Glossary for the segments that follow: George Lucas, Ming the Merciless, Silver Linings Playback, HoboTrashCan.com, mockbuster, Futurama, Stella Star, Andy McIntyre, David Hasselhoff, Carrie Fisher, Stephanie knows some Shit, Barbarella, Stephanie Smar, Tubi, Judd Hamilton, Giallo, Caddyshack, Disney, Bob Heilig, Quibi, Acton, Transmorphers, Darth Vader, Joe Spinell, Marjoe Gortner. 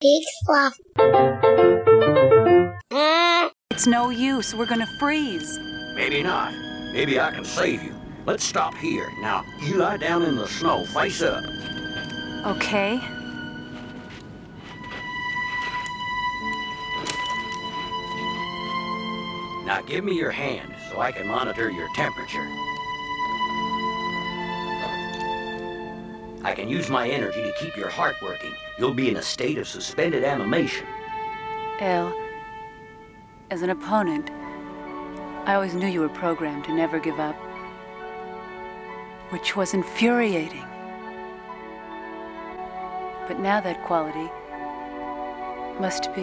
Peak Sloth. It's no use. We're gonna freeze. Maybe not. Maybe I can save you. Let's stop here. Now, you lie down in the snow, face up. Okay. Now give me your hand so I can monitor your temperature. I can use my energy to keep your heart working. You'll be in a state of suspended animation. Elle, as an opponent, I always knew you were programmed to never give up, which was infuriating. But now that quality must be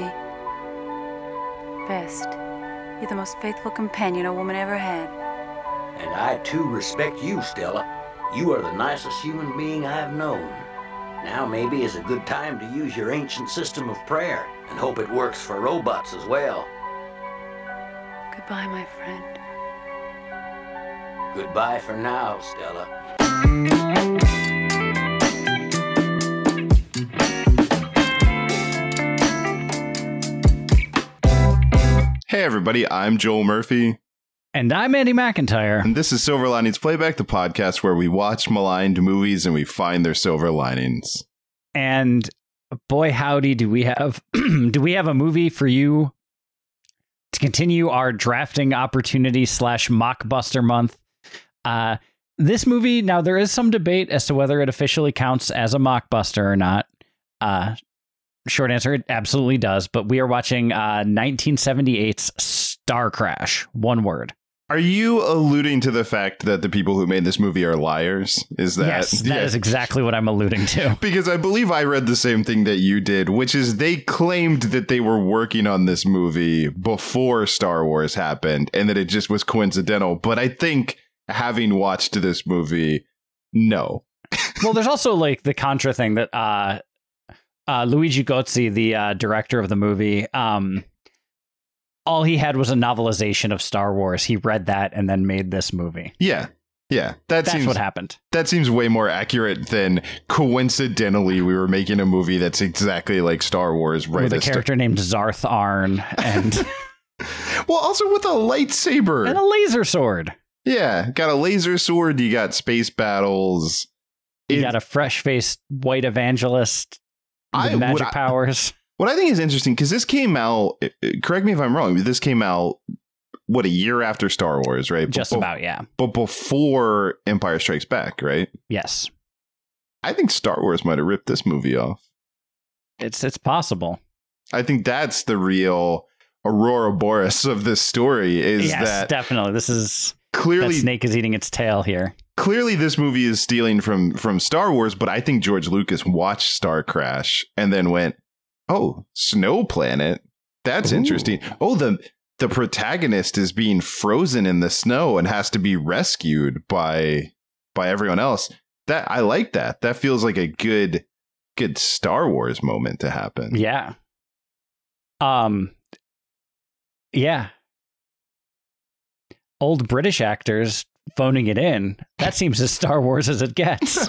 best. You're the most faithful companion a woman ever had. And I, too, respect you, Stella. You are the nicest human being I've known. Now maybe is a good time to use your ancient system of prayer and hope it works for robots as well. Goodbye, my friend. Goodbye for now, Stella. Hey everybody, I'm Joel Murphy. And I'm Andy McIntyre. And this is Silver Linings Playback, the podcast where we watch maligned movies and we find their silver linings. And boy howdy, do we have a movie for you to continue our drafting opportunity / mockbuster month. This movie, now there is some debate as to whether it officially counts as a mockbuster or not. Short answer, it absolutely does. But we are watching 1978's Star Crash. One word. Are you alluding to the fact that the people who made this movie are liars? Is that? Yes, that is exactly what I'm alluding to. Because I believe I read the same thing that you did, which is they claimed that they were working on this movie before Star Wars happened and that it just was coincidental. But I think having watched this movie, no. Well, there's also like the Contra thing that... Luigi Cozzi, the director of the movie, all he had was a novelization of Star Wars. He read that and then made this movie. Yeah. Yeah. That's what happened. That seems way more accurate than coincidentally we were making a movie that's exactly like Star Wars. Right. With a character named Zarth Arn. And well, also with a lightsaber. And a laser sword. Yeah. Got a laser sword. You got space battles. You got a fresh-faced white evangelist. Powers. What I think is interesting, because this came out, correct me if I'm wrong, but this came out, a year after Star Wars, right? Just about, yeah. But before Empire Strikes Back, right? Yes. I think Star Wars might have ripped this movie off. It's possible. I think that's the real Aurora Boreas of this story. Yes, definitely. This is... Clearly, that snake is eating its tail here. Clearly, this movie is stealing from Star Wars, but I think George Lucas watched Star Crash and then went, "Oh, Snow Planet, that's interesting. Oh, the protagonist is being frozen in the snow and has to be rescued by everyone else. That I like that. That feels like a good Star Wars moment to happen." Yeah. Yeah. Old British actors phoning it in. That seems as Star Wars as it gets.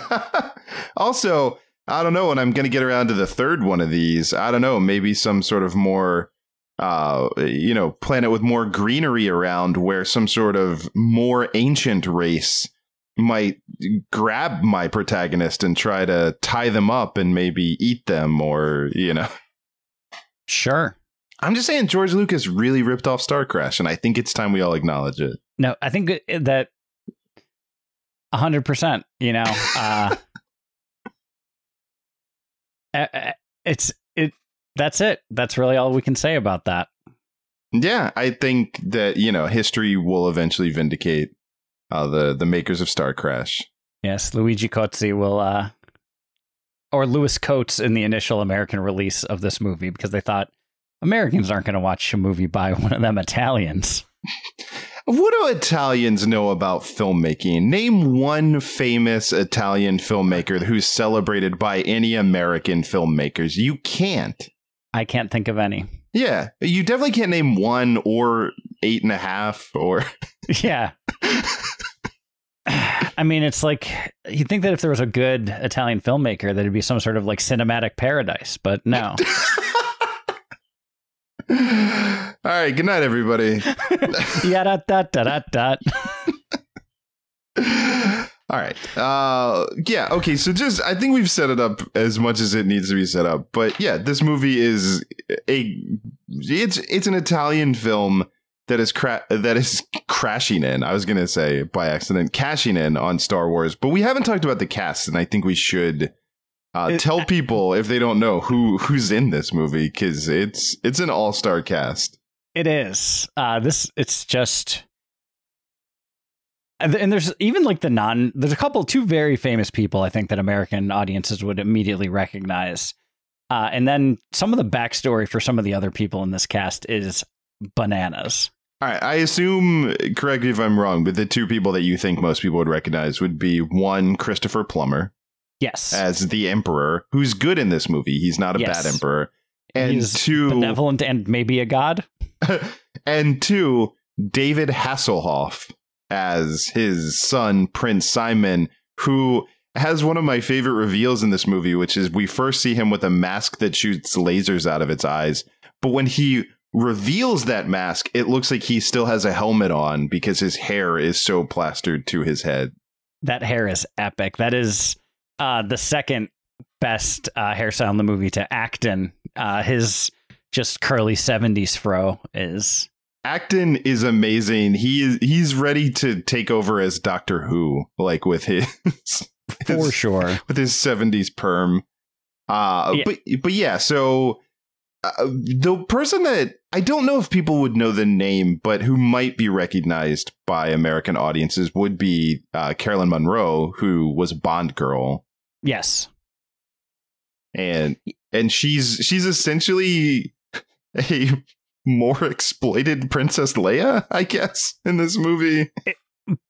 Also, I don't know when I'm going to get around to the third one of these. I don't know. Maybe some sort of more, planet with more greenery around where some sort of more ancient race might grab my protagonist and try to tie them up and maybe eat them or, Sure. I'm just saying George Lucas really ripped off Star Crash, and I think it's time we all acknowledge it. No, I think that 100%, that's it. That's really all we can say about that. Yeah, I think that, history will eventually vindicate the makers of Star Crash. Yes, Luigi Cozzi will... or Louis Coates in the initial American release of this movie, because they thought, Americans aren't going to watch a movie by one of them Italians. What do Italians know about filmmaking? Name one famous Italian filmmaker who's celebrated by any American filmmakers. You can't. I can't think of any. Yeah. You definitely can't name one or 8.5 or... Yeah. I mean, it's like, you'd think that if there was a good Italian filmmaker, that it'd be some sort of like cinematic paradise, but no. All right. Good night, everybody. Yeah, dot, dot, dot, dot. All right. Yeah. Okay. So just, I think we've set it up as much as it needs to be set up. But yeah, this movie is it's an Italian film that is crashing in. I was going to say by accident, cashing in on Star Wars. But we haven't talked about the cast, and I think we should tell people if they don't know who's in this movie, because it's an all-star cast. It is. It's just. And there's even like there's two very famous people, I think, that American audiences would immediately recognize. And then some of the backstory for some of the other people in this cast is bananas. All right. I assume, correct me if I'm wrong, but the two people that you think most people would recognize would be one, Christopher Plummer. Yes. As the Emperor, who's good in this movie. He's not a bad Emperor. And he's two, benevolent and maybe a god. And two, David Hasselhoff. As his son, Prince Simon, who has one of my favorite reveals in this movie, which is we first see him with a mask that shoots lasers out of its eyes. But when he reveals that mask, it looks like he still has a helmet on because his hair is so plastered to his head. That hair is epic. That is the second best hairstyle in the movie to Acton. His just curly 70s fro is... Acton is amazing. He's ready to take over as Doctor Who, like with his for sure with his 70s perm. Yeah. But yeah, so the person that I don't know if people would know the name, but who might be recognized by American audiences would be Caroline Munro, who was Bond girl. Yes, and she's essentially a more exploited Princess Leia, I guess, in this movie. It,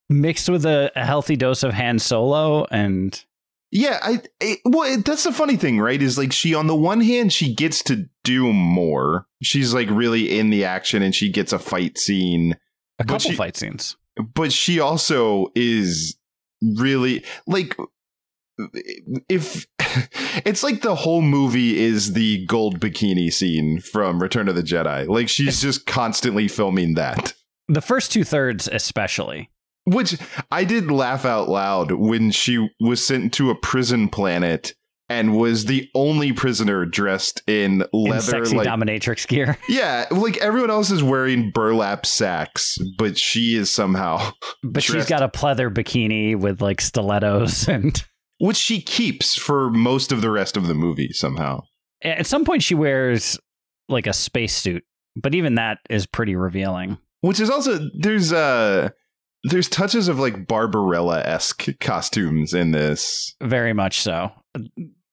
mixed with a healthy dose of Han Solo and... Yeah, that's the funny thing, right? Is like she, on the one hand, she gets to do more. She's like really in the action and she gets a fight scene. A couple fight scenes. But she also is really like... If it's like the whole movie is the gold bikini scene from Return of the Jedi, like she's just constantly filming that. The first 2/3, especially, which I did laugh out loud when she was sent to a prison planet and was the only prisoner dressed in leather, sexy dominatrix gear. Yeah, like everyone else is wearing burlap sacks, but she is somehow. But she's got a pleather bikini with like stilettos and. Which she keeps for most of the rest of the movie somehow. At some point she wears like a spacesuit, but even that is pretty revealing. Which is also there's touches of like Barbarella-esque costumes in this. Very much so.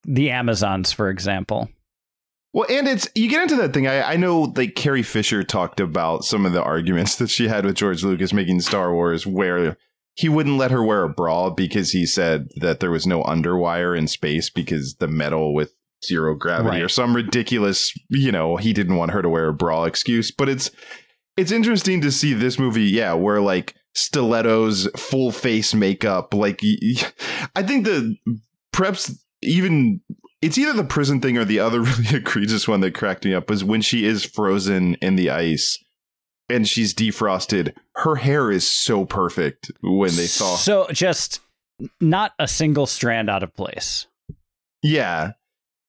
The Amazons, for example. Well, and it's you get into that thing. I know like Carrie Fisher talked about some of the arguments that she had with George Lucas making Star Wars where he wouldn't let her wear a bra because he said that there was no underwire in space because the metal with zero gravity or some ridiculous, you know, he didn't want her to wear a bra excuse. But it's interesting to see this movie. Yeah. Where like stilettos, full face makeup, like I think the perhaps even it's either the prison thing or the other really egregious one that cracked me up was when she is frozen in the ice. And she's defrosted. Her hair is so perfect when they thaw. So just not a single strand out of place. Yeah.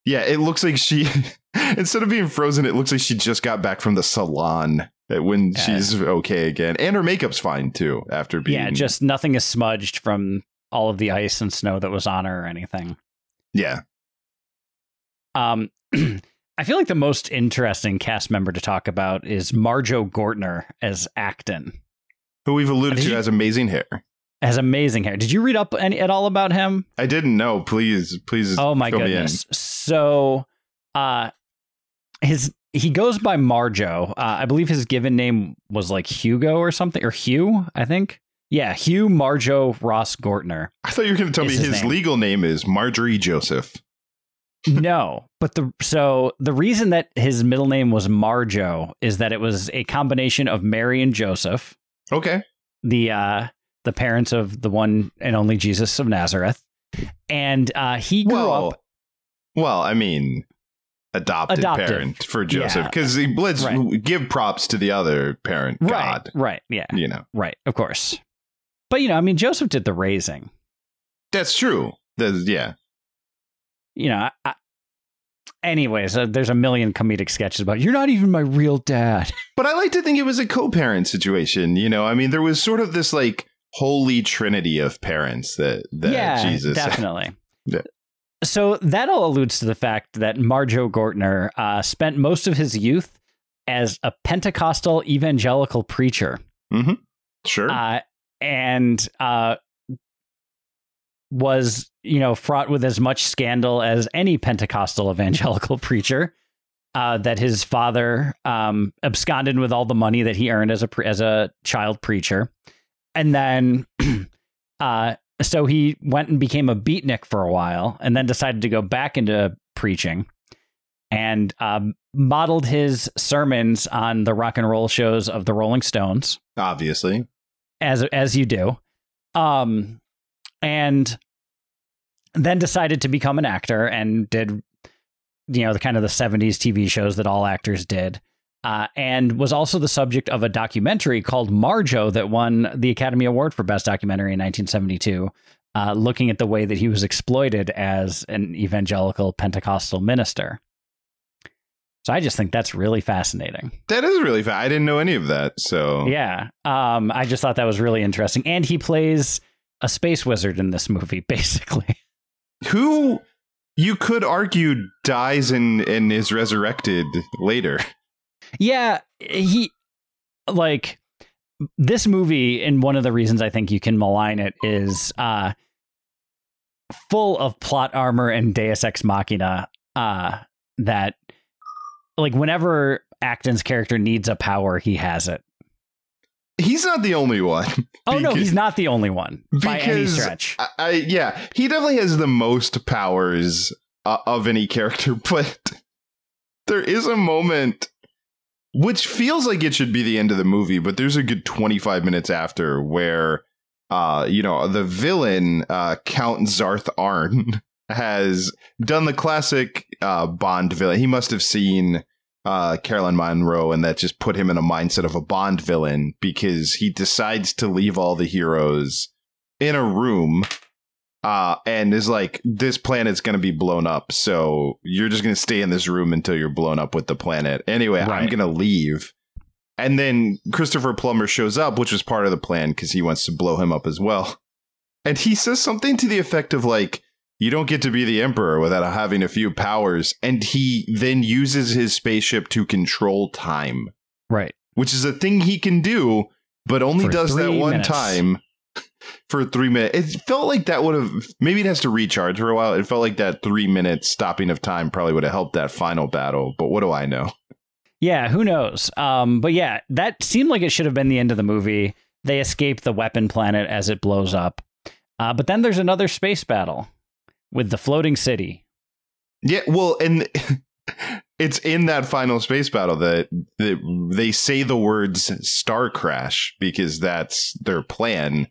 Yeah. It looks like she, instead of being frozen, it looks like she just got back from the salon when she's okay again. And her makeup's fine, too, after being. Yeah, just nothing is smudged from all of the ice and snow that was on her or anything. Yeah. I feel like the most interesting cast member to talk about is Marjoe Gortner as Acton, who we've alluded to has amazing hair. Has amazing hair. Did you read up at all about him? I didn't know. Please. Oh, my goodness. So he goes by Marjoe. I believe his given name was like Hugo or something or Hugh, I think. Yeah. Hugh Marjoe Ross Gortner. I thought you were going to tell me his legal name is Marjorie Joseph. No, but the reason that his middle name was Marjoe is that it was a combination of Mary and Joseph. Okay. The parents of the one and only Jesus of Nazareth. And he grew up. Well, I mean, adopted parent for Joseph, because let's give props to the other parent, God. Right. Yeah. You know. Right. Of course. But, you know, I mean, Joseph did the raising. That's true. Yeah. You know, anyways, there's a million comedic sketches about you're not even my real dad. But I like to think it was a co-parent situation. You know, I mean, there was sort of this like holy trinity of parents that Jesus. Definitely. Yeah. So that all alludes to the fact that Marjoe Gortner spent most of his youth as a Pentecostal evangelical preacher. Mm-hmm. Sure. And was, you know, fraught with as much scandal as any Pentecostal evangelical preacher, that his father absconded with all the money that he earned as a child preacher. And then so he went and became a beatnik for a while and then decided to go back into preaching and modeled his sermons on the rock and roll shows of the Rolling Stones. Obviously. As you do. And then decided to become an actor and did, you know, the kind of the 70s TV shows that all actors did, and was also the subject of a documentary called Marjoe that won the Academy Award for Best Documentary in 1972, looking at the way that he was exploited as an evangelical Pentecostal minister. So I just think that's really fascinating. That is really fascinating. I didn't know any of that. So, yeah, I just thought that was really interesting. And he plays a space wizard in this movie, basically. Who you could argue dies and is resurrected later. Yeah, he like this movie. And one of the reasons I think you can malign it is full of plot armor and Deus Ex Machina that. Like, whenever Acton's character needs a power, he has it. He's not the only one. Oh, no, he's not the only one by any stretch. Yeah, he definitely has the most powers of any character, but there is a moment which feels like it should be the end of the movie, but there's a good 25 minutes after where, you know, the villain, Count Zarth Arn, has done the classic Bond villain. He must have seen Caroline Munro, and that just put him in a mindset of a Bond villain, because he decides to leave all the heroes in a room and is like, this planet's going to be blown up, so you're just going to stay in this room until you're blown up with the planet. Anyway, right. I'm going to leave. And then Christopher Plummer shows up, which was part of the plan because he wants to blow him up as well. And he says something to the effect of like, you don't get to be the emperor without having a few powers. And he then uses his spaceship to control time. Right. Which is a thing he can do, but only does that one time for 3 minutes. It felt like that would have, maybe it has to recharge for a while. It felt like that 3 minute stopping of time probably would have helped that final battle. But what do I know? Yeah, who knows? But yeah, that seemed like it should have been the end of the movie. They escape the weapon planet as it blows up. But then there's another space battle. With the floating city. Yeah, well, and it's in that final space battle that they say the words Star Crash, because that's their plan,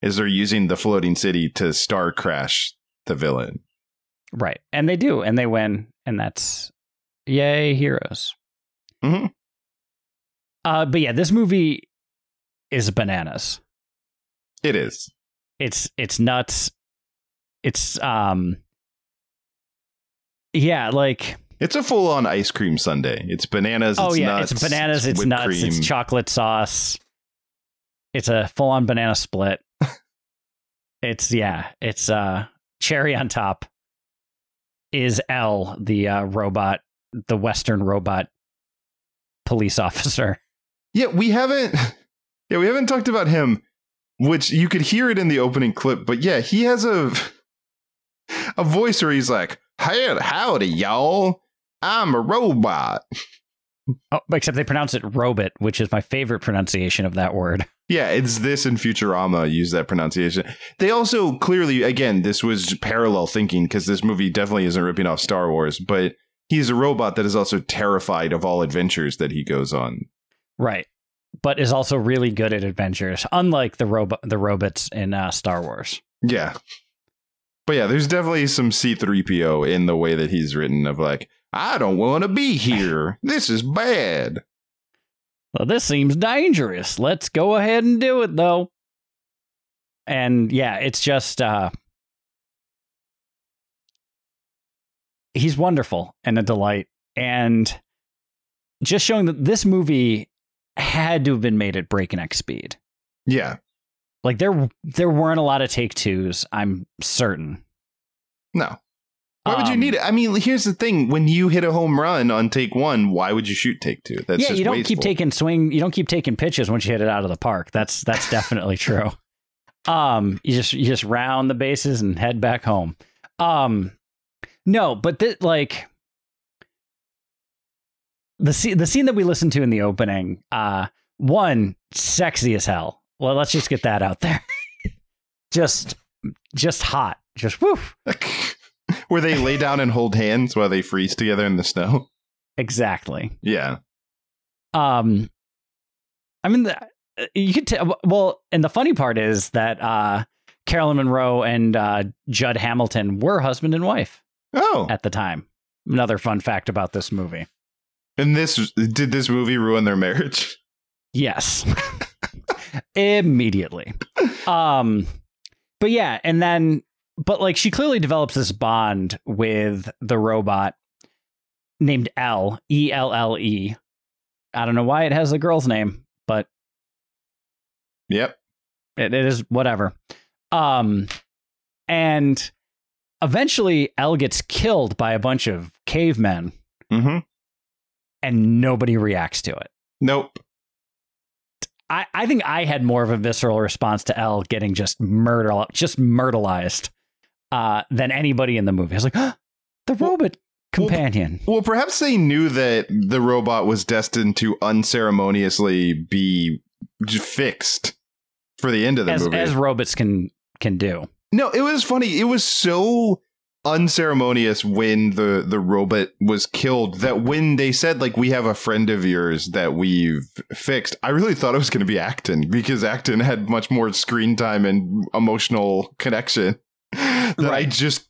is they're using the floating city to Star Crash the villain. Right. And they do. And they win. And that's yay, heroes. Mm-hmm. But yeah, this movie is bananas. It is. It's nuts. It's yeah, like it's a full on ice cream sundae. It's bananas. Oh, it's nuts, it's bananas. It's nuts. Cream. It's chocolate sauce. It's a full on banana split. It's cherry on top is L, the robot, the Western robot police officer. Yeah, we haven't talked about him. Which you could hear it in the opening clip, but yeah, he has a voice where he's like, "Hey, howdy, y'all! I'm a robot." Oh, except they pronounce it "robot," which is my favorite pronunciation of that word. Yeah, it's this and Futurama use that pronunciation. They also clearly, again, this was parallel thinking because this movie definitely isn't ripping off Star Wars, but he's a robot that is also terrified of all adventures that he goes on. Right. But is also really good at adventures, unlike the robots in Star Wars. Yeah. But yeah, there's definitely some C-3PO in the way that he's written of like, I don't want to be here. This is bad. Well, this seems dangerous. Let's go ahead and do it, though. And yeah, it's just, he's wonderful and a delight. And just showing that this movie had to have been made at breakneck speed. Yeah. Like there weren't a lot of take twos, I'm certain. No. Why would you need it? I mean, here's the thing. When you hit a home run on take one, why would you shoot take two? That's yeah, just you don't wasteful. Keep taking swing. You don't keep taking pitches once you hit it out of the park. That's definitely true. You just round the bases and head back home. No, but the scene that we listened to in the opening, one, sexy as hell. Well, let's just get that out there. just hot. Just woof. Where they lay down and hold hands while they freeze together in the snow. Exactly. Yeah. I mean, you could tell. Well, and the funny part is that Caroline Munro and Judd Hamilton were husband and wife. Oh. At the time. Another fun fact about this movie. And did this movie ruin their marriage? Yes. Immediately. But yeah, and then. But like she clearly develops this bond with the robot named Elle, E-L-L-E. I don't know why it has a girl's name, but. Yep. It is whatever. And eventually Elle gets killed by a bunch of cavemen. Mm-hmm. And nobody reacts to it. Nope. I think I had more of a visceral response to Elle getting just murderized. Than anybody in the movie. I was like, oh, the robot companion. Well, perhaps they knew that the robot was destined to unceremoniously be fixed for the end of the movie. As robots can do. No, it was funny. It was so unceremonious when the robot was killed that when they said, like, we have a friend of yours that we've fixed, I really thought it was going to be Acton because Acton had much more screen time and emotional connection. That right. I just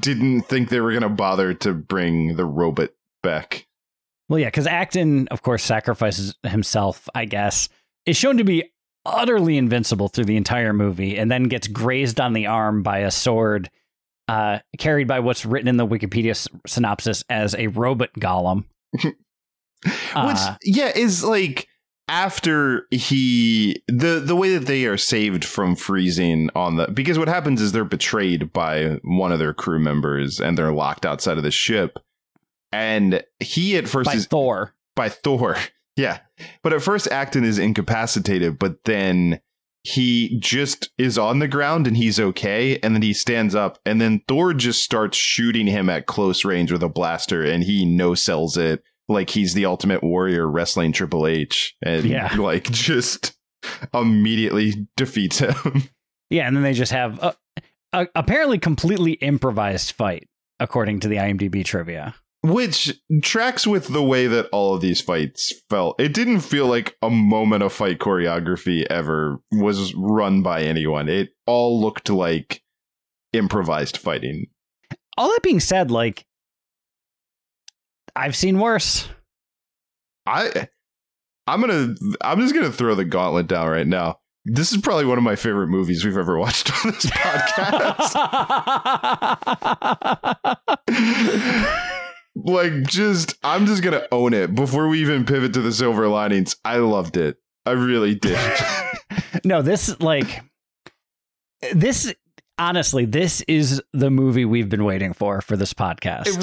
didn't think they were going to bother to bring the robot back. Well, yeah, because Acton, of course, sacrifices himself, I guess, is shown to be utterly invincible through the entire movie and then gets grazed on the arm by a sword carried by what's written in the Wikipedia synopsis as a robot golem. Which, yeah, is like... After the way that they are saved from freezing because what happens is they're betrayed by one of their crew members and they're locked outside of the ship. And he at first is by Thor. Yeah. But at first Acton is incapacitated, but then he just is on the ground and he's okay. And then he stands up and then Thor just starts shooting him at close range with a blaster and he no-sells it. Like he's the ultimate warrior wrestling Triple H and yeah. Like just immediately defeats him. Yeah. And then they just have a apparently completely improvised fight, according to the IMDb trivia, which tracks with the way that all of these fights felt. It didn't feel like a moment of fight choreography ever was run by anyone. It all looked like improvised fighting. All that being said, like. I've seen worse. I'm just gonna throw the gauntlet down right now. This is probably one of my favorite movies we've ever watched on this podcast. I'm just gonna own it before we even pivot to the silver linings. I loved it. I really did. No, this. Honestly, this is the movie we've been waiting for this podcast. It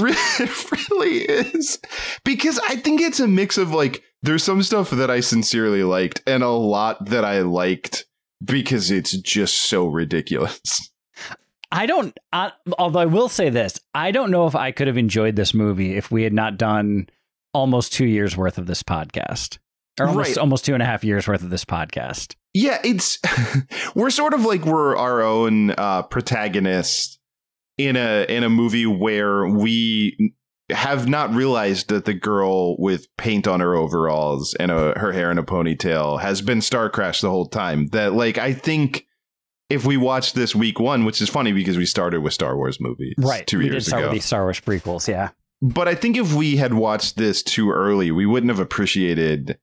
really is, because I think it's a mix of like there's some stuff that I sincerely liked and a lot that I liked because it's just so ridiculous. Although I will say this, I don't know if I could have enjoyed this movie if we had not done almost 2 years worth of this podcast. Or almost 2.5 years worth of this podcast. Yeah, we're sort of like we're our own protagonists in a movie where we have not realized that the girl with paint on her overalls and her hair in a ponytail has been Star Crash the whole time. That like I think if we watched this week one, which is funny because we started with Star Wars movies, right? 2 years ago. We did start with these Star Wars prequels, yeah. But I think if we had watched this too early, we wouldn't have appreciated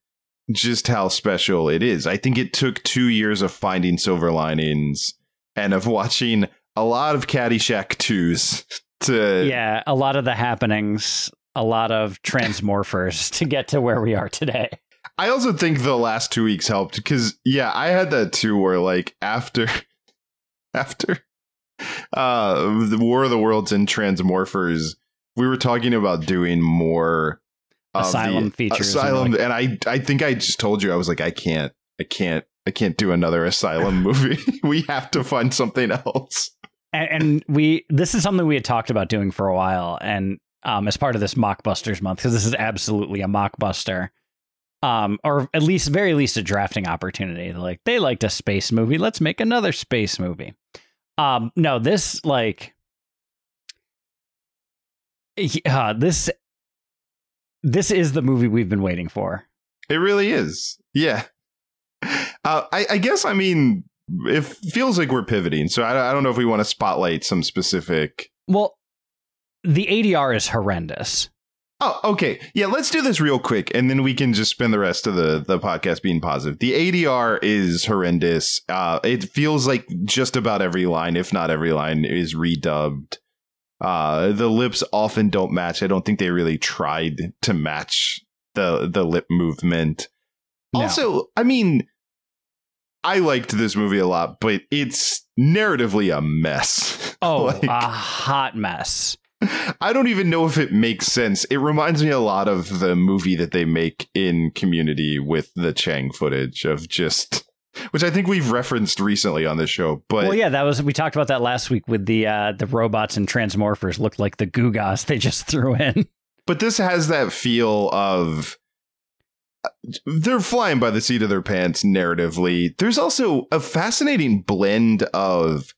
just how special it is. I think it took 2 years of finding Silver Linings and of watching a lot of Caddyshack 2s to... Yeah, a lot of the happenings, a lot of Transmorphers to get to where we are today. I also think the last 2 weeks helped because, yeah, I had that too where, like, after the War of the Worlds and Transmorphers, we were talking about doing more Asylum features. Asylum, and I think I just told you, I was like, I can't do another Asylum movie. We have to find something else. And this is something we had talked about doing for a while, and as part of this Mockbusters month, because this is absolutely a mockbuster, or at least very least a drafting opportunity. Like, they liked a space movie, let's make another space movie. No, this like, this is the movie we've been waiting for. It really is. Yeah. I guess, I mean, it feels like we're pivoting. So I don't know if we want to spotlight some specific. Well, the ADR is horrendous. Oh, OK. Yeah, let's do this real quick and then we can just spend the rest of the podcast being positive. The ADR is horrendous. It feels like just about every line, if not every line, is redubbed. The lips often don't match. I don't think they really tried to match the lip movement. No. Also, I mean, I liked this movie a lot, but it's narratively a mess. Oh, like, a hot mess. I don't even know if it makes sense. It reminds me a lot of the movie that they make in Community with the Chang footage of just... Which I think we've referenced recently on this show, but well, yeah, we talked about that last week with the robots and Transmorphers looked like the Goo-Gahs they just threw in. But this has that feel of they're flying by the seat of their pants narratively. There's also a fascinating blend of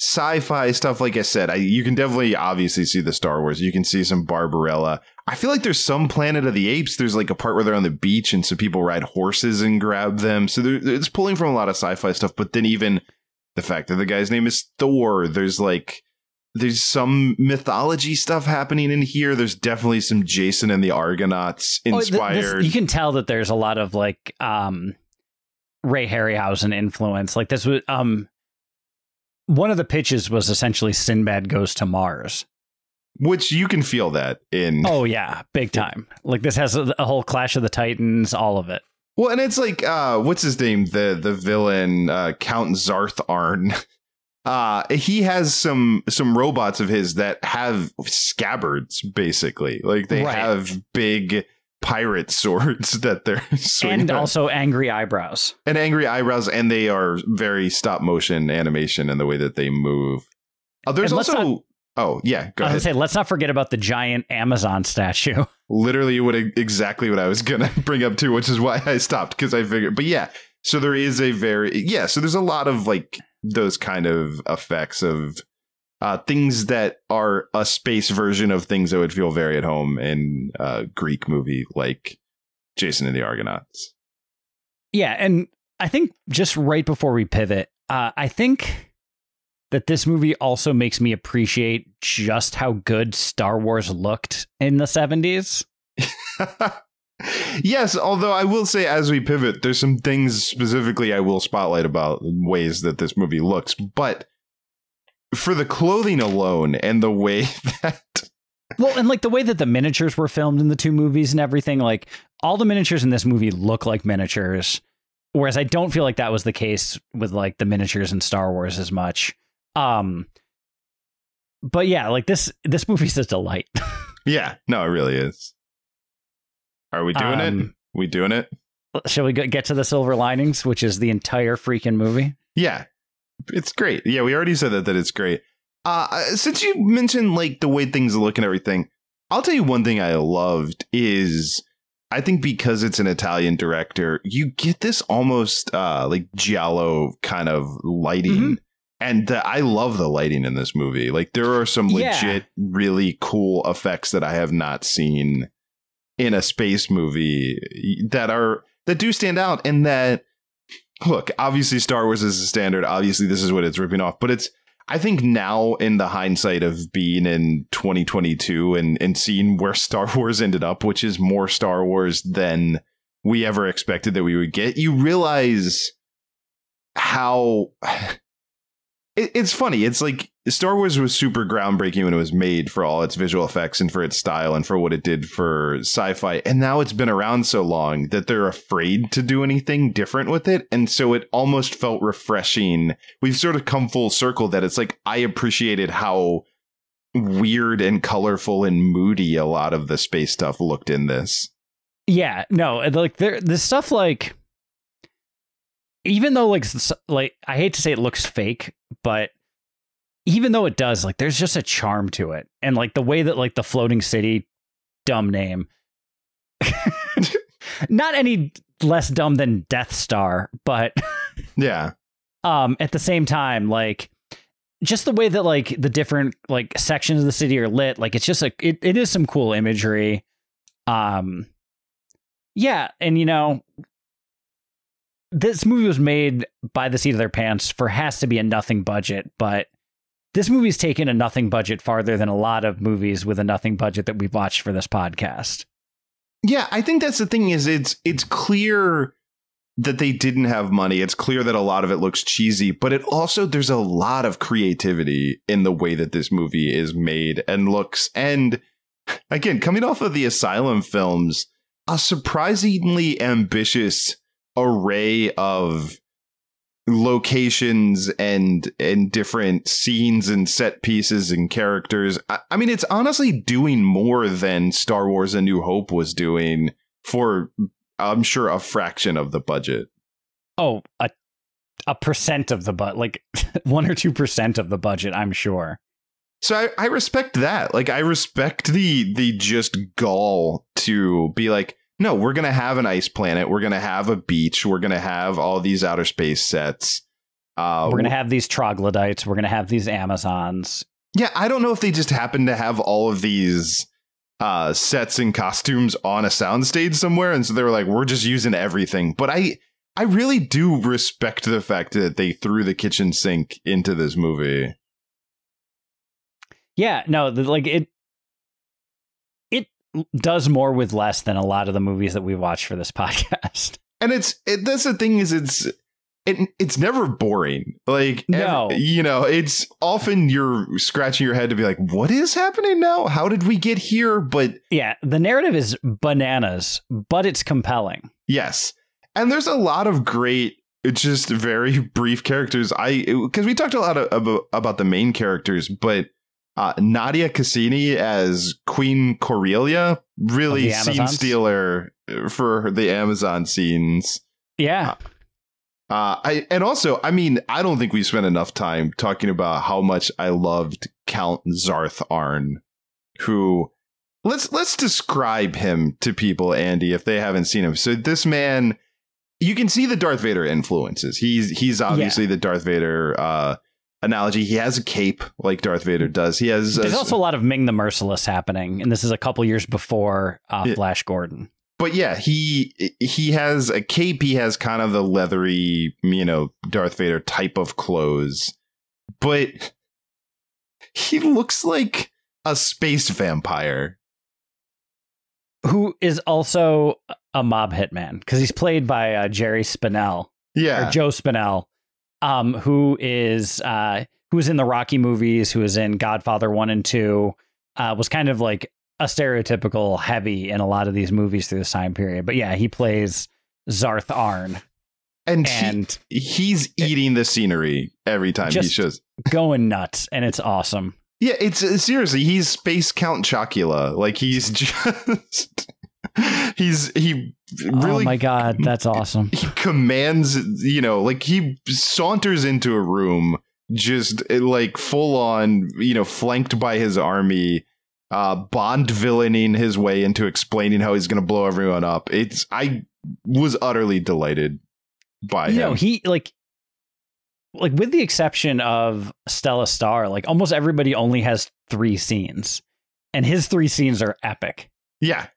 sci-fi stuff. Like I said, you can definitely obviously see the Star Wars. You can see some Barbarella. I feel like there's some Planet of the Apes. There's like a part where they're on the beach and some people ride horses and grab them. So it's pulling from a lot of sci-fi stuff. But then even the fact that the guy's name is Thor, there's some mythology stuff happening in here. There's definitely some Jason and the Argonauts inspired. You can tell that there's a lot of like Ray Harryhausen influence. Like this was one of the pitches was essentially Sinbad goes to Mars, which you can feel that in. Oh, yeah. Big time. Like this has a whole Clash of the Titans, all of it. Well, and it's like what's his name? The villain, Count Zarth Arn. He has some robots of his that have scabbards, basically like they have big pirate swords that they're swinging, and also angry eyebrows, and they are very stop motion animation in the way that they move. There's also go ahead. I was gonna say, let's not forget about the giant Amazon statue. Literally, exactly what I was gonna bring up too, which is why I stopped because I figured. But yeah, so there is a so there's a lot of like those kind of effects of things that are a space version of things that would feel very at home in a Greek movie like Jason and the Argonauts. Yeah. And I think just right before we pivot, I think that this movie also makes me appreciate just how good Star Wars looked in the 70s. Yes, although I will say as we pivot, there's some things specifically I will spotlight about ways that this movie looks, but for the clothing alone and the way that... Well, and like the way that the miniatures were filmed in the two movies and everything, like all the miniatures in this movie look like miniatures, whereas I don't feel like that was the case with like the miniatures in Star Wars as much. But yeah, like this movie's a delight. Yeah, no, it really is. Are we doing it? We doing it? Shall we get to the Silver Linings, which is the entire freaking movie? Yeah. It's great. Yeah, we already said that it's great. Since you mentioned like the way things look and everything, I'll tell you one thing I loved is I think because it's an Italian director, you get this almost like giallo kind of lighting. Mm-hmm. And I love the lighting in this movie. Like there are some legit really cool effects that I have not seen in a space movie that do stand out, and that. Look, obviously Star Wars is the standard. Obviously, this is what it's ripping off. But it's I think now, in the hindsight of being in 2022 and seeing where Star Wars ended up, which is more Star Wars than we ever expected that we would get, you realize how it's funny. It's like Star Wars was super groundbreaking when it was made, for all its visual effects and for its style and for what it did for sci-fi. And now it's been around so long that they're afraid to do anything different with it. And so it almost felt refreshing. We've sort of come full circle that it's like I appreciated how weird and colorful and moody a lot of the space stuff looked in this. Yeah, no, like the stuff, like, even though like I hate to say it looks fake, but even though it does, like, there's just a charm to it. And like the way that, like, the floating city, dumb name, not any less dumb than Death Star, but yeah. At the same time, like, just the way that, like, the different, like, sections of the city are lit, like, it's just like it is some cool imagery. Yeah. And, you know, this movie was made by the seat of their pants for has to be a nothing budget, but this movie's taken a nothing budget farther than a lot of movies with a nothing budget that we've watched for this podcast. Yeah, I think that's the thing, is it's clear that they didn't have money. It's clear that a lot of it looks cheesy, but it also, there's a lot of creativity in the way that this movie is made and looks. And again, coming off of the Asylum films, a surprisingly ambitious array of locations and different scenes and set pieces and characters. I mean, it's honestly doing more than Star Wars: A New Hope was doing for, I'm sure, a fraction of the budget. Oh, a percent of the budget, like 1 or 2% of the budget, I'm sure. So I respect that. Like, I respect the just gall to be like, no, we're going to have an ice planet. We're going to have a beach. We're going to have all these outer space sets. We're going to have these troglodytes. We're going to have these Amazons. Yeah, I don't know if they just happen to have all of these sets and costumes on a soundstage somewhere. And so they were like, we're just using everything. But I really do respect the fact that they threw the kitchen sink into this movie. Yeah, no, like it does more with less than a lot of the movies that we watch for this podcast. And that's the thing, is it's never boring. Like, no, you know, it's often you're scratching your head to be like, what is happening now? How did we get here? But yeah, the narrative is bananas, but it's compelling. Yes. And there's a lot of great, just very brief characters. Because we talked a lot about the main characters, but Nadia Cassini as Queen Corellia, really scene stealer for the Amazon scenes. Yeah. I don't think we spent enough time talking about how much I loved Count Zarth Arn, who let's describe him to people, Andy, if they haven't seen him. So this man, you can see the Darth Vader influences. He's obviously the Darth Vader analogy. He has a cape like Darth Vader does. There's also a lot of Ming the Merciless happening, and this is a couple years before Flash Gordon. But yeah, he has a cape. He has kind of the leathery, you know, Darth Vader type of clothes, but he looks like a space vampire who is also a mob hitman, because he's played by Jerry Spinell. Yeah, or Joe Spinell. Who was in the Rocky movies, who was in Godfather 1 and 2, was kind of like a stereotypical heavy in a lot of these movies through this time period. But yeah, he plays Zarth Arn. And he's eating the scenery every time he shows. Going nuts. And it's awesome. Yeah, it's seriously, he's Space Count Chocula. Like, he's just... He really, oh my God, that's awesome. He commands, you know, like, he saunters into a room just like full on, you know, flanked by his army, Bond villaining his way into explaining how he's going to blow everyone up. I was utterly delighted by him. No, he like with the exception of Stella Star, like, almost everybody only has 3 scenes, and his 3 scenes are epic. Yeah.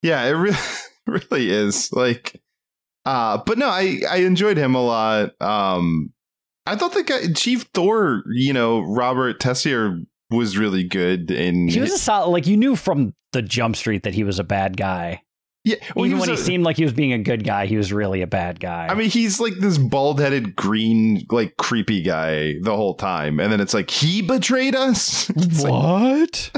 Yeah, it really is, like, but no, I enjoyed him a lot. I thought the guy, Chief Thor, you know, Robert Tessier was really good. And he was a solid, like, you knew from the jump street that he was a bad guy. Yeah, well, even when he seemed like he was being a good guy, he was really a bad guy. I mean, he's like this bald-headed, green, like, creepy guy the whole time. And then it's like, he betrayed us? What?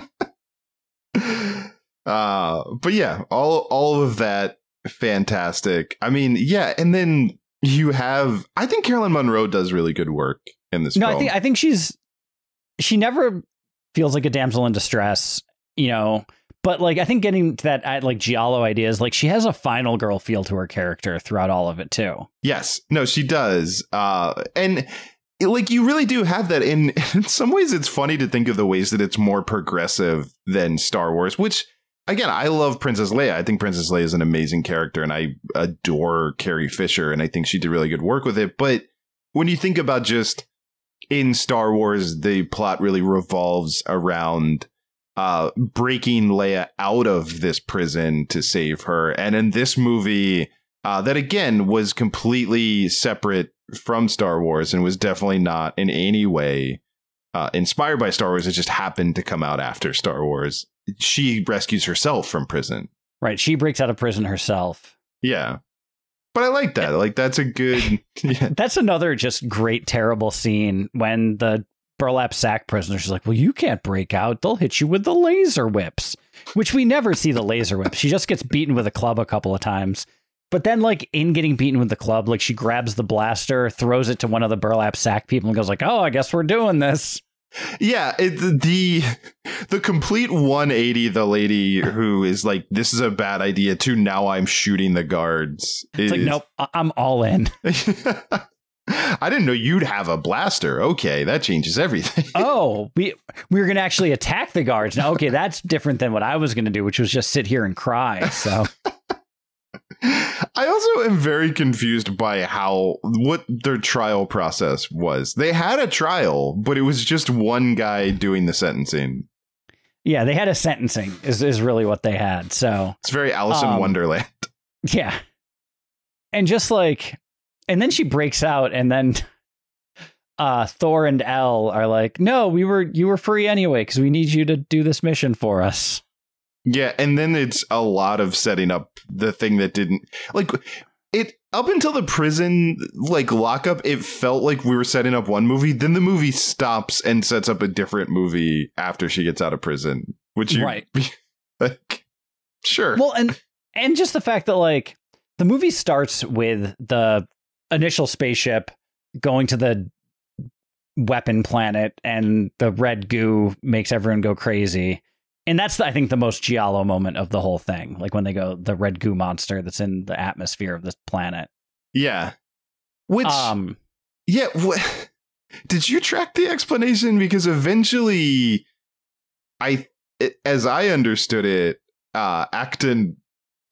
Like... but yeah, all of that, fantastic. I mean, yeah, and then you have, I think Caroline Munro does really good work in this film. I think she never feels like a damsel in distress, you know. But, like, I think getting to that, like, Giallo idea is, like, she has a final girl feel to her character throughout all of it, too. Yes. No, she does. And, like, you really do have that. In some ways, it's funny to think of the ways that it's more progressive than Star Wars, which, again, I love Princess Leia. I think Princess Leia is an amazing character, and I adore Carrie Fisher, and I think she did really good work with it. But when you think about just in Star Wars, the plot really revolves around... breaking Leia out of this prison to save her. And in this movie, that again was completely separate from Star Wars and was definitely not in any way inspired by Star Wars. It just happened to come out after Star Wars. She rescues herself from prison. Right. She breaks out of prison herself. Yeah. But I like that. Like, that's a good. Yeah. That's another just great, terrible scene when the burlap sack prisoner, she's like, well, you can't break out, they'll hit you with the laser whips, which we never see the laser whip. She just gets beaten with a club a couple of times, but then, like, in getting beaten with the club, like, she grabs the blaster, throws it to one of the burlap sack people and goes like, oh, I guess we're doing this. Yeah, it's the complete 180. The lady who is like, this is a bad idea, to now I'm shooting the guards. It's like, nope, I'm all in. I didn't know you'd have a blaster. Okay, that changes everything. Oh, we were going to actually attack the guards. Now, okay, that's different than what I was going to do, which was just sit here and cry. So I also am very confused by what their trial process was. They had a trial, but it was just one guy doing the sentencing. Yeah, they had a sentencing is really what they had. So it's very Alice in Wonderland. Yeah. And just like. And then she breaks out, and then Thor and Elle are like, no, you were free anyway, because we need you to do this mission for us. Yeah. And then it's a lot of setting up the thing that didn't, like, it up until the prison, like, lockup. It felt like we were setting up one movie. Then the movie stops and sets up a different movie after she gets out of prison, which you right. Like, sure. Well, and just the fact that, like, the movie starts with the initial spaceship going to the weapon planet, and the red goo makes everyone go crazy. And that's, I think, the most Giallo moment of the whole thing. Like, when they go, the red goo monster that's in the atmosphere of this planet. Yeah. Which, yeah. Did you track the explanation? Because eventually, as I understood it, Acton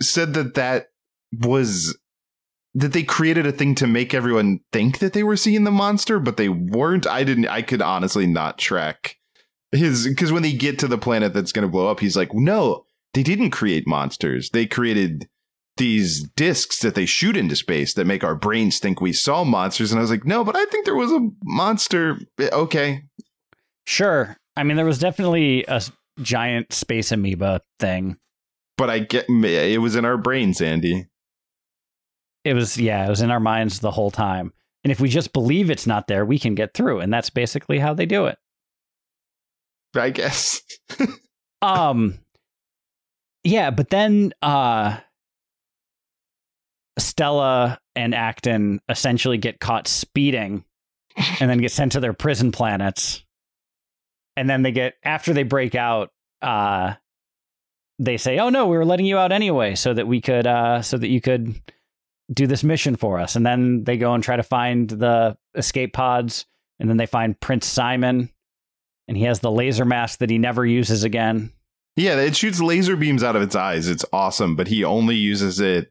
said that was... that they created a thing to make everyone think that they were seeing the monster, but they weren't. I could honestly not track his, because when they get to the planet that's going to blow up, he's like, no, they didn't create monsters. They created these discs that they shoot into space that make our brains think we saw monsters. And I was like, no, but I think there was a monster. OK, sure. I mean, there was definitely a giant space amoeba thing. But it was in our brains, Andy. It was in our minds the whole time. And if we just believe it's not there, we can get through. And that's basically how they do it, I guess. Yeah, but then Stella and Acton essentially get caught speeding and then get sent to their prison planets. And then after they break out, they say, oh, no, we were letting you out anyway so that you could do this mission for us. And then they go and try to find the escape pods, and then they find Prince Simon, and he has the laser mask that he never uses again. Yeah, it shoots laser beams out of its eyes. It's awesome, but he only uses it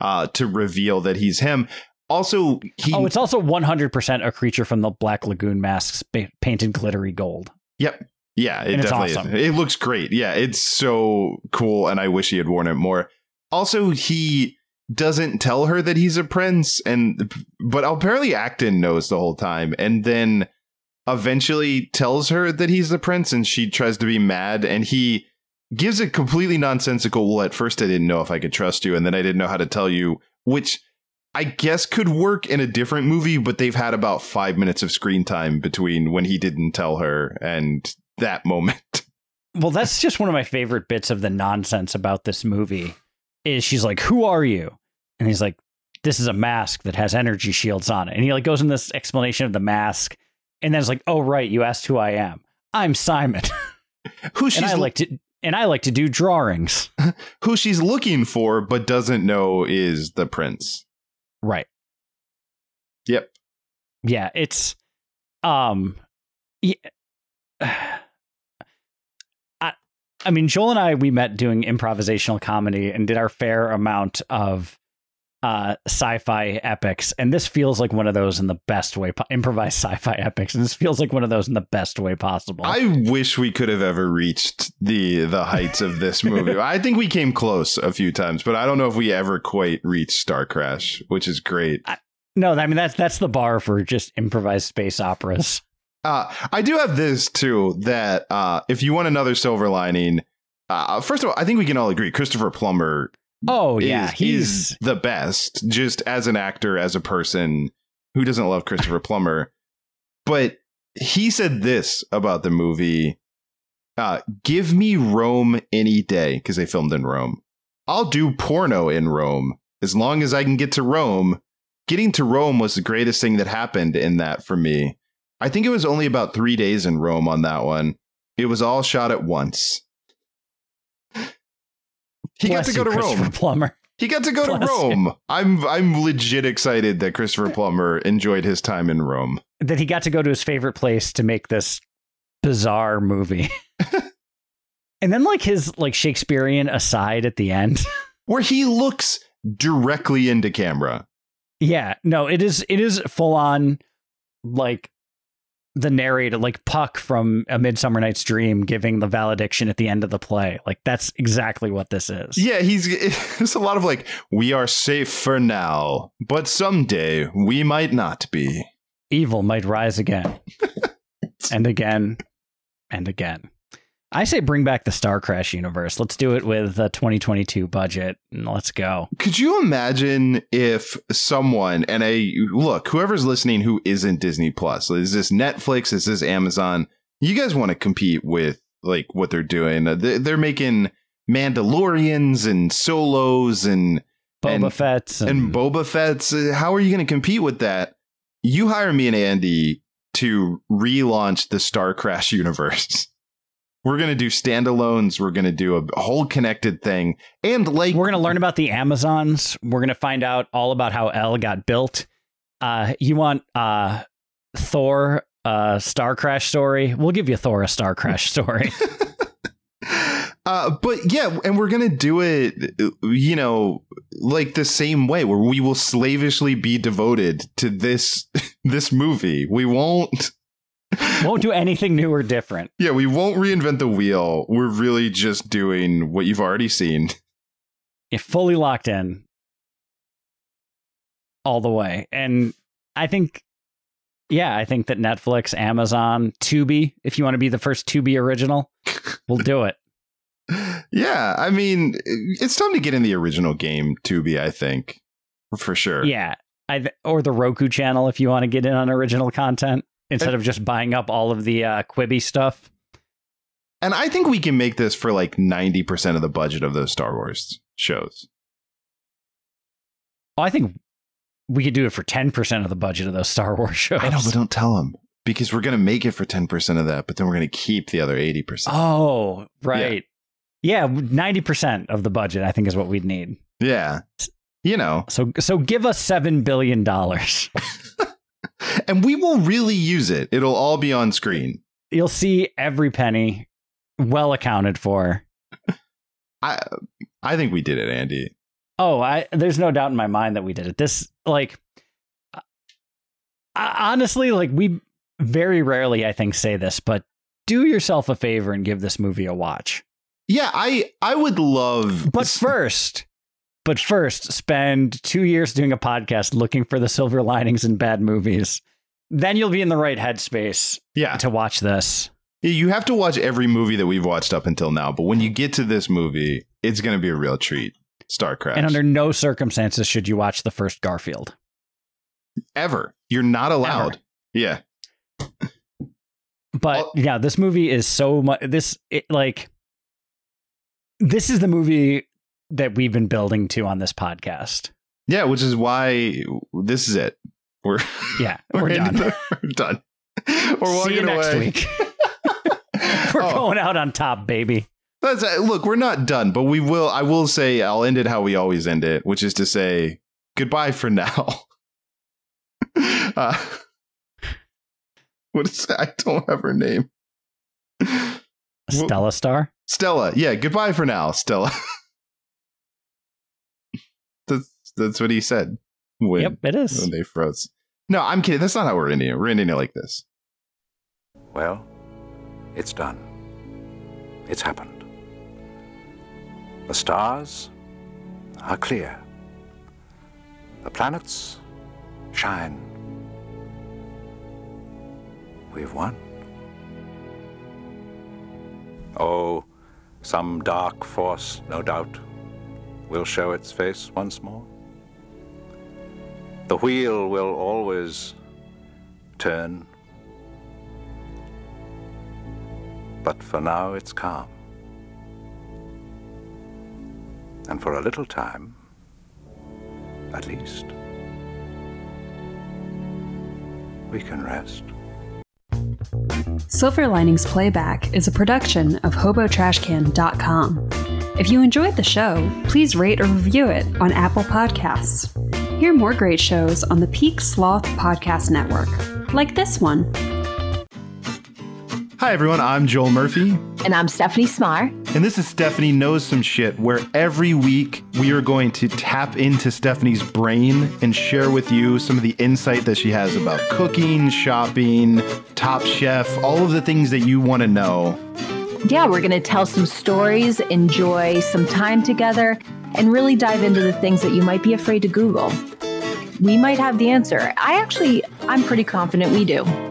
to reveal that he's him. Also, it's also 100% a creature from the Black Lagoon masks painted glittery gold. Yep. Yeah, it definitely awesome. It looks great. Yeah, it's so cool, and I wish he had worn it more. Also, he doesn't tell her that he's a prince, but apparently Acton knows the whole time, and then eventually tells her that he's the prince, and she tries to be mad, and he gives a completely nonsensical, well, at first I didn't know if I could trust you, and then I didn't know how to tell you, which I guess could work in a different movie, but they've had about 5 minutes of screen time between when he didn't tell her and that moment. Well, that's just one of my favorite bits of the nonsense about this movie is she's like, who are you? And he's like, this is a mask that has energy shields on it. And he like goes in this explanation of the mask. And then it's like, oh, right. You asked who I am. I'm Simon. And I like to do drawings. Who she's looking for, but doesn't know is the prince. Right. Yep. Yeah. It's yeah. I mean, Joel and I, we met doing improvisational comedy and did our fair amount of sci-fi epics. And this feels like one of those in the best way, improvised sci-fi epics. And this feels like one of those in the best way possible. I wish we could have ever reached the heights of this movie. I think we came close a few times, but I don't know if we ever quite reached Star Crash, which is great. No, I mean, that's the bar for just improvised space operas. I do have this, too, that if you want another silver lining, first of all, I think we can all agree Christopher Plummer. Oh, yeah, he's the best just as an actor, as a person who doesn't love Christopher Plummer. But he said this about the movie. Give me Rome any day, because they filmed in Rome. I'll do porno in Rome as long as I can get to Rome. Getting to Rome was the greatest thing that happened in that for me. I think it was only about 3 days in Rome on that one. It was all shot at once. He got to go to Rome. Plummer. He got to go to Rome. I'm legit excited that Christopher Plummer enjoyed his time in Rome. That he got to go to his favorite place to make this bizarre movie. And then like his like Shakespearean aside at the end. Where he looks directly into camera. Yeah, no, it is full on like the narrator, like Puck from A Midsummer Night's Dream, giving the valediction at the end of the play. Like, that's exactly what this is. Yeah, it's a lot of like, we are safe for now, but someday we might not be. Evil might rise again. And again. And again. I say bring back the Star Crash universe. Let's do it with a 2022 budget. Let's go. Could you imagine if someone, and whoever's listening who isn't Disney Plus, is this Netflix? Is this Amazon? You guys want to compete with like what they're doing? They're making Mandalorians and Solos and Boba Fett's. How are you going to compete with that? You hire me and Andy to relaunch the Star Crash universe. We're going to do standalones. We're going to do a whole connected thing. And like, we're going to learn about the Amazons. We're going to find out all about how El got built. You want Thor, Star Crash story? We'll give you Thor a Star Crash story. But yeah, and we're going to do it, you know, like the same way where we will slavishly be devoted to this movie. We won't do anything new or different. Yeah, we won't reinvent the wheel. We're really just doing what you've already seen. You're fully locked in all the way. And I think that Netflix, Amazon, Tubi, if you want to be the first Tubi original, we'll do it. Yeah, I mean, it's time to get in the original game, Tubi, I think, for sure. Yeah, or the Roku channel if you want to get in on original content. Instead of just buying up all of the Quibi stuff. And I think we can make this for like 90% of the budget of those Star Wars shows. Oh, I think we could do it for 10% of the budget of those Star Wars shows. I know, but don't tell them. Because we're going to make it for 10% of that, but then we're going to keep the other 80%. Oh, right. Yeah, 90% of the budget, I think, is what we'd need. Yeah. You know. So give us $7 billion. And we will really use it. It'll all be on screen. You'll see every penny well accounted for. I think we did it, Andy. Oh, there's no doubt in my mind that we did it. This, like, honestly, like, we very rarely, I think, say this, but do yourself a favor and give this movie a watch. Yeah, I would love. But first, But first, spend 2 years doing a podcast looking for the silver linings in bad movies. Then you'll be in the right headspace to watch this. You have to watch every movie that we've watched up until now. But when you get to this movie, it's going to be a real treat. Star Crash. And under no circumstances should you watch the first Garfield. Ever. You're not allowed. Ever. Yeah. But yeah, this movie is so much. This is the movie that we've been building to on this podcast. Yeah, which is why this is it. We're done. We're walking away next week. We're going out on top, baby. Look, we're not done, but we will. I will say I'll end it how we always end it, which is to say goodbye for now. What is that? I don't have her name. Stella Star? Stella. Yeah. Goodbye for now, Stella. That's what he said. It is. When they froze. No, I'm kidding. That's not how we're ending it. We're ending it like this. Well, it's done. It's happened. The stars are clear. The planets shine. We've won. Oh, some dark force, no doubt, will show its face once more. The wheel will always turn. But for now, it's calm. And for a little time, at least, we can rest. Silver Linings Playback is a production of HoboTrashCan.com. If you enjoyed the show, please rate or review it on Apple Podcasts. Hear more great shows on the Peak Sloth Podcast Network, like this one. Hi, everyone. I'm Joel Murphy. And I'm Stephanie Smar. And this is Stephanie Knows Some Shit, where every week we are going to tap into Stephanie's brain and share with you some of the insight that she has about cooking, shopping, Top Chef, all of the things that you want to know. Yeah, we're going to tell some stories, enjoy some time together, and really dive into the things that you might be afraid to Google. We might have the answer. I'm pretty confident we do.